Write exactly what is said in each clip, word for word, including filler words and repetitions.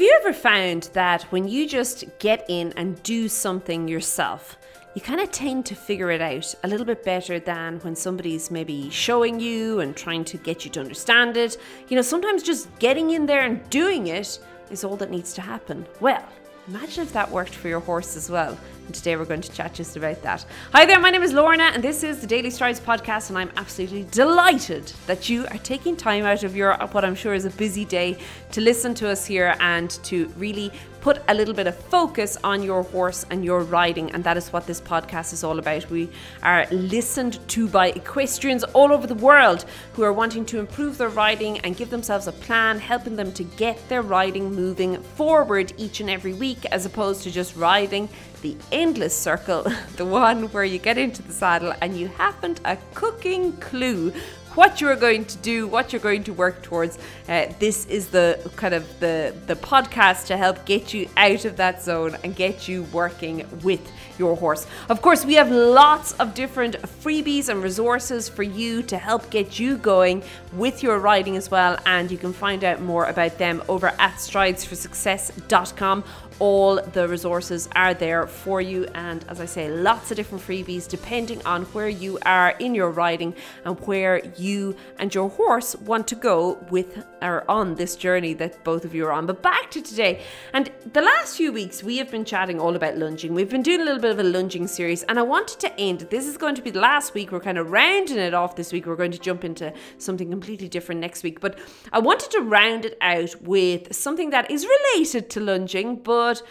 Have you ever found that when you just get in and do something yourself, you kind of tend to figure it out a little bit better than when somebody's maybe showing you and trying to get you to understand it? You know, sometimes just getting in there and doing it is all that needs to happen. Well, imagine if that worked for your horse as well. And today we're going to chat just about that. Hi there, my name is Lorna and this is the Daily Strides Podcast, and I'm absolutely delighted that you are taking time out of your, what I'm sure is a busy day, to listen to us here and to really put a little bit of focus on your horse and your riding. And that is what this podcast is all about. We are listened to by equestrians all over the world who are wanting to improve their riding and give themselves a plan, helping them to get their riding moving forward each and every week, as opposed to just riding the endless circle, the one where you get into the saddle and you haven't a cooking clue what you're going to do, what you're going to work towards. Uh, this is the kind of the, the podcast to help get you out of that zone and get you working with your horse. Of course, we have lots of different freebies and resources for you to help get you going with your riding as well. And you can find out more about them over at strides for success dot com. All the resources are there for you. And as I say, lots of different freebies depending on where you are in your riding and where you and your horse want to go with or on this journey that both of you are on. But back to today. And the last few weeks, we have been chatting all about lunging. We've been doing a little bit of a lunging series, and I wanted to end. This is going to be the last week. We're kind of rounding it off this week. We're going to jump into something completely different next week. But I wanted to round it out with something that is related to lunging, but But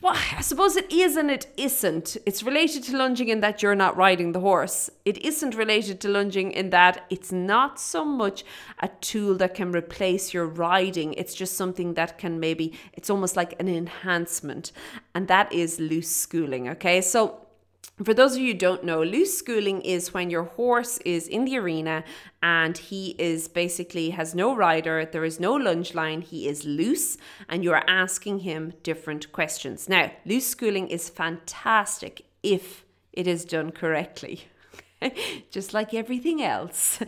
well, I suppose it is and it isn't. It's related to lunging in that you're not riding the horse. It isn't related to lunging in that it's not so much a tool that can replace your riding. It's just something that can maybe, it's almost like an enhancement. And that is loose schooling, okay? So for those of you who don't know, loose schooling is when your horse is in the arena and he is basically has no rider, there is no lunge line, he is loose, and you are asking him different questions. Now, loose schooling is fantastic if it is done correctly. Just like everything else.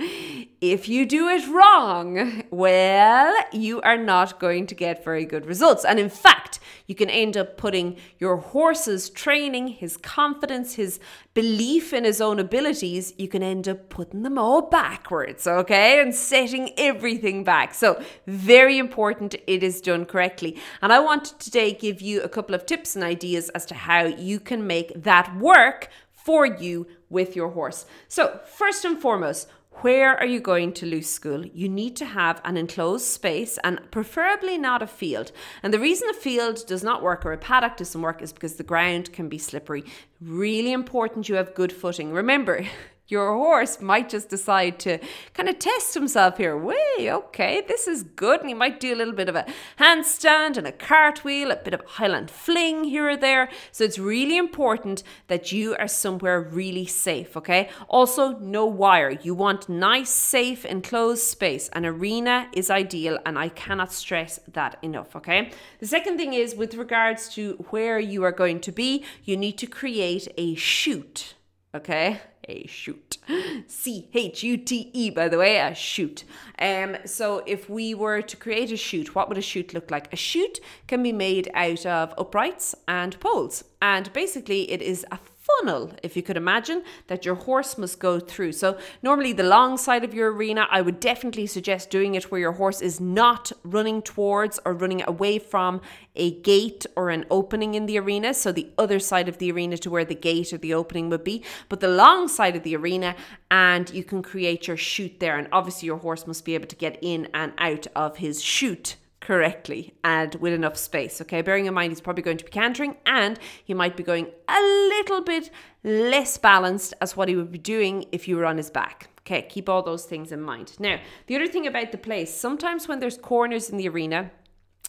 If you do it wrong, well, you are not going to get very good results. And in fact, you can end up putting your horse's training, his confidence, his belief in his own abilities, you can end up putting them all backwards, okay? And setting everything back. So very important it is done correctly. And I want to today give you a couple of tips and ideas as to how you can make that work for you with your horse. So first and foremost, where are you going to loose school? You need to have an enclosed space and preferably not a field. And the reason a field does not work or a paddock doesn't work is because the ground can be slippery. Really important you have good footing. Remember, your horse might just decide to kind of test himself here. Way, okay, this is good. And he might do a little bit of a handstand and a cartwheel, a bit of a Highland fling here or there. So it's really important that you are somewhere really safe, okay? Also, no wire. You want nice, safe, enclosed space. An arena is ideal, and I cannot stress that enough, okay? The second thing is, with regards to where you are going to be, you need to create a chute, okay? A chute, C H U T E, by the way, a chute. Um, so if we were to create a chute, what would a chute look like? A chute can be made out of uprights and poles. And basically it is a funnel, if you could imagine, that your horse must go through. So normally the long side of your arena, I would definitely suggest doing it where your horse is not running towards or running away from a gate or an opening in the arena. So the other side of the arena to where the gate or the opening would be, but the long side of the arena, and you can create your chute there. And obviously your horse must be able to get in and out of his chute correctly and with enough space, okay? Bearing in mind he's probably going to be cantering and he might be going a little bit less balanced as what he would be doing if you were on his back. Okay, keep all those things in mind. Now, the other thing about the place, sometimes when there's corners in the arena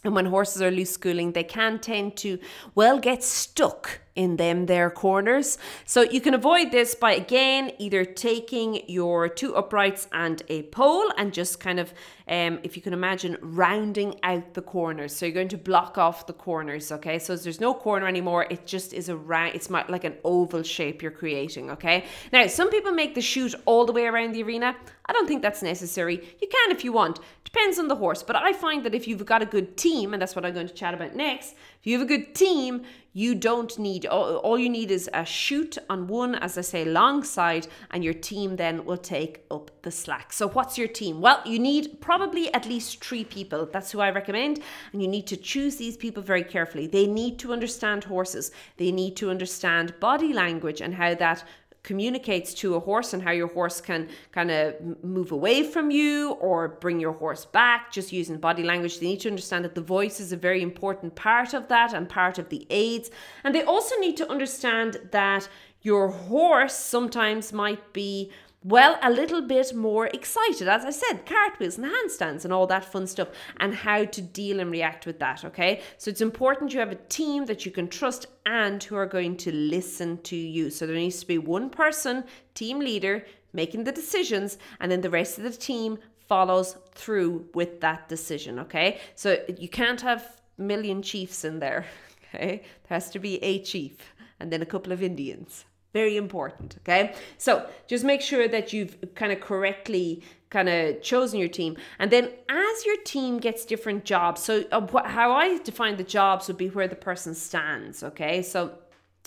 and when horses are loose schooling, they can tend to, well, get stuck in them there corners. So you can avoid this by, again, either taking your two uprights and a pole and just kind of, um, if you can imagine, rounding out the corners. So you're going to block off the corners, okay? So there's no corner anymore. It just is a round, it's like an oval shape you're creating, okay? Now, some people make the shoot all the way around the arena. I don't think that's necessary. You can if you want. Depends on the horse, but I find that if you've got a good team, and that's what I'm going to chat about next, if you have a good team, you don't need, all you need is a shoot on one, as I say, long side, and your team then will take up the slack. So what's your team? Well, you need probably at least three people. That's who I recommend. And you need to choose these people very carefully. They need to understand horses. They need to understand body language and how that communicates to a horse and how your horse can kind of move away from you or bring your horse back just using body language. They need to understand that the voice is a very important part of that and part of the aids. And they also need to understand that your horse sometimes might be, well, a little bit more excited, as I said, cartwheels and handstands and all that fun stuff, and how to deal and react with that, okay? So it's important you have a team that you can trust and who are going to listen to you. So there needs to be one person, team leader, making the decisions, and then the rest of the team follows through with that decision, okay? So you can't have a million chiefs in there, okay? There has to be a chief and then a couple of Indians. Very important, okay? So just make sure that you've kind of correctly kind of chosen your team. And then as your team gets different jobs, so how I define the jobs would be where the person stands, okay? So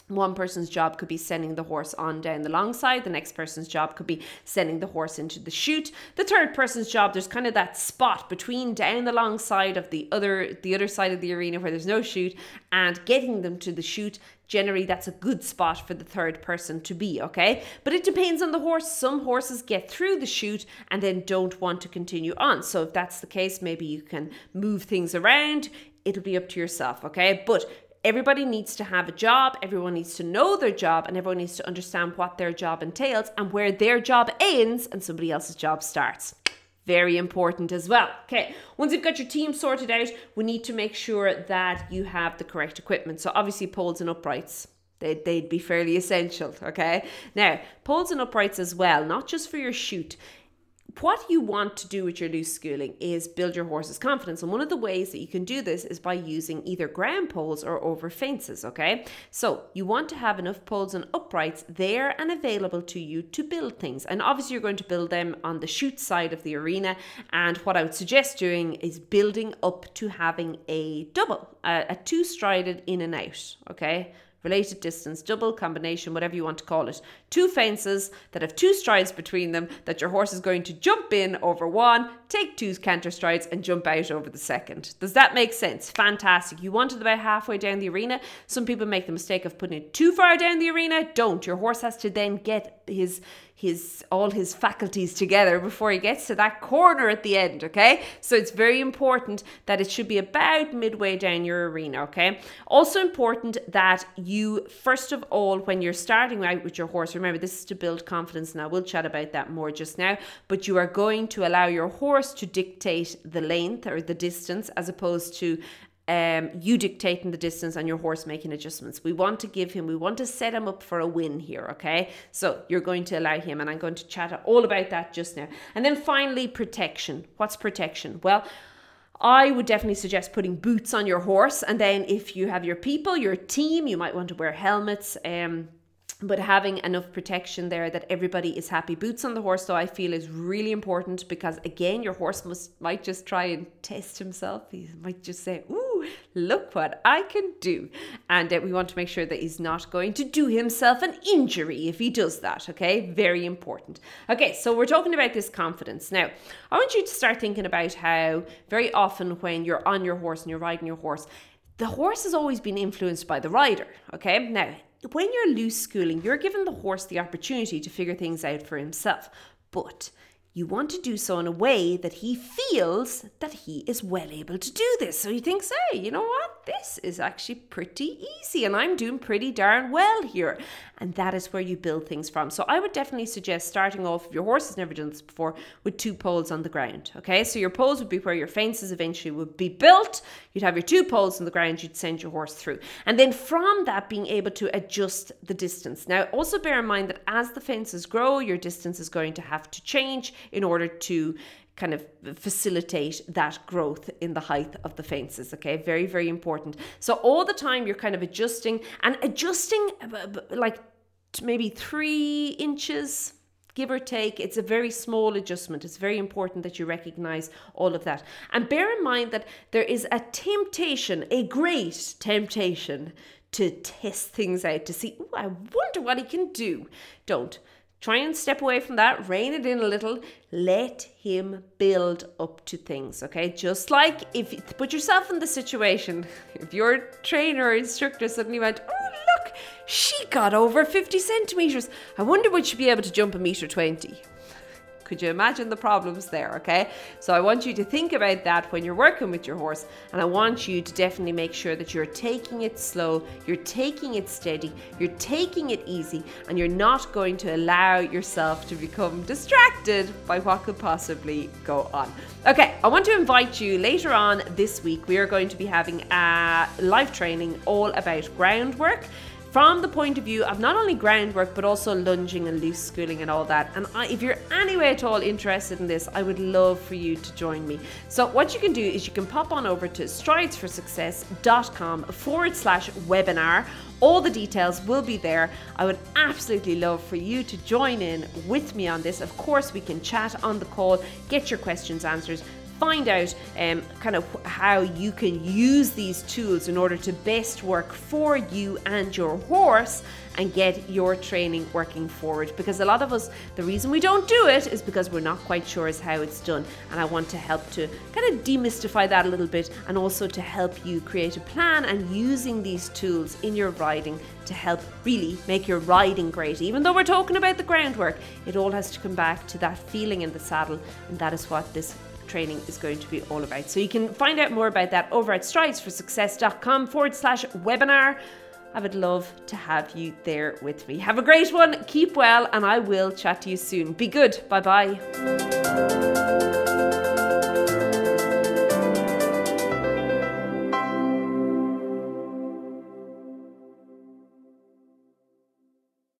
one person's job could be sending the horse on down the long side. The next person's job could be sending the horse into the chute. The third person's job, there's kind of that spot between down the long side of the other, the other side of the arena where there's no chute and getting them to the chute. Generally, that's a good spot for the third person to be, okay? But it depends on the horse. Some horses get through the chute and then don't want to continue on. So if that's the case, maybe you can move things around. It'll be up to yourself, okay? But everybody needs to have a job, everyone needs to know their job, and everyone needs to understand what their job entails and where their job ends and somebody else's job starts. Very important as well. Okay, once you've got your team sorted out, we need to make sure that you have the correct equipment. So obviously poles and uprights. They'd, they'd be fairly essential, okay? Now, poles and uprights as well, not just for your shoot. What you want to do with your loose schooling is build your horse's confidence. And one of the ways that you can do this is by using either ground poles or over fences, okay? So you want to have enough poles and uprights there and available to you to build things. And obviously you're going to build them on the shoot side of the arena. And what I would suggest doing is building up to having a double, a, a two-strided in and out, okay? Related distance, double, combination, whatever you want to call it. Two fences that have two strides between them that your horse is going to jump in over one, take two canter strides and jump out over the second. Does that make sense? Fantastic. You want it about halfway down the arena. Some people make the mistake of putting it too far down the arena. Don't. Your horse has to then get his his all his faculties together before he gets to that corner at the end, okay? So it's very important that it should be about midway down your arena, okay? Also important that you, first of all, when you're starting out with your horse, remember this is to build confidence, and I will chat about that more just now, but you are going to allow your horse to dictate the length or the distance as opposed to Um, you dictating the distance and your horse making adjustments. We want to give him, we want to set him up for a win here, okay? So you're going to allow him, and I'm going to chat all about that just now. And then finally, protection. What's protection? Well, I would definitely suggest putting boots on your horse, and then if you have your people, your team, you might want to wear helmets, um, but having enough protection there that everybody is happy. Boots on the horse, though, I feel is really important because, again, your horse must might just try and test himself. He might just say, ooh, look what I can do. And uh, we want to make sure that he's not going to do himself an injury if he does that, okay? Very important. Okay, so we're talking about this confidence. Now, I want you to start thinking about how very often when you're on your horse and you're riding your horse, the horse has always been influenced by the rider, okay? Now, when you're loose schooling, you're giving the horse the opportunity to figure things out for himself, but you want to do so in a way that he feels that he is well able to do this. So he thinks, hey, you know what? This is actually pretty easy and I'm doing pretty darn well here. And that is where you build things from. So I would definitely suggest starting off, if your horse has never done this before, with two poles on the ground, okay? So your poles would be where your fences eventually would be built. You'd have your two poles in the ground, you'd send your horse through. And then from that, being able to adjust the distance. Now, also bear in mind that as the fences grow, your distance is going to have to change in order to kind of facilitate that growth in the height of the fences. Okay, very, very important. So all the time you're kind of adjusting and adjusting like maybe three inches, give or take. It's a very small adjustment. It's very important that you recognize all of that. And bear in mind that there is a temptation, a great temptation to test things out, to see, oh, I wonder what he can do. Don't. Try and step away from that, rein it in a little, let him build up to things, okay? Just like if you put yourself in the situation, if your trainer or instructor suddenly went, oh, look, she got over fifty centimeters. I wonder would she be able to jump a meter twenty? Could you imagine the problems there, okay? So I want you to think about that when you're working with your horse, and I want you to definitely make sure that you're taking it slow, you're taking it steady, you're taking it easy, and you're not going to allow yourself to become distracted by what could possibly go on. Okay, I want to invite you later on this week. We are going to be having a live training all about groundwork, from the point of view of not only groundwork, but also lunging and loose schooling and all that. And I, if you're anyway at all interested in this, I would love for you to join me. So what you can do is you can pop on over to strides for success dot com forward slash webinar. All the details will be there. I would absolutely love for you to join in with me on this. Of course, we can chat on the call, get your questions answered, find out um, kind of how you can use these tools in order to best work for you and your horse and get your training working forward. Because a lot of us, the reason we don't do it is because we're not quite sure as how it's done. And I want to help to kind of demystify that a little bit, and also to help you create a plan and using these tools in your riding to help really make your riding great. Even though we're talking about the groundwork, it all has to come back to that feeling in the saddle, and that is what this training is going to be all about. So you can find out more about that over at strides for success dot com forward slash webinar. I would love to have you there with me. Have a great one. Keep well, and I will chat to you soon. Be good. Bye bye.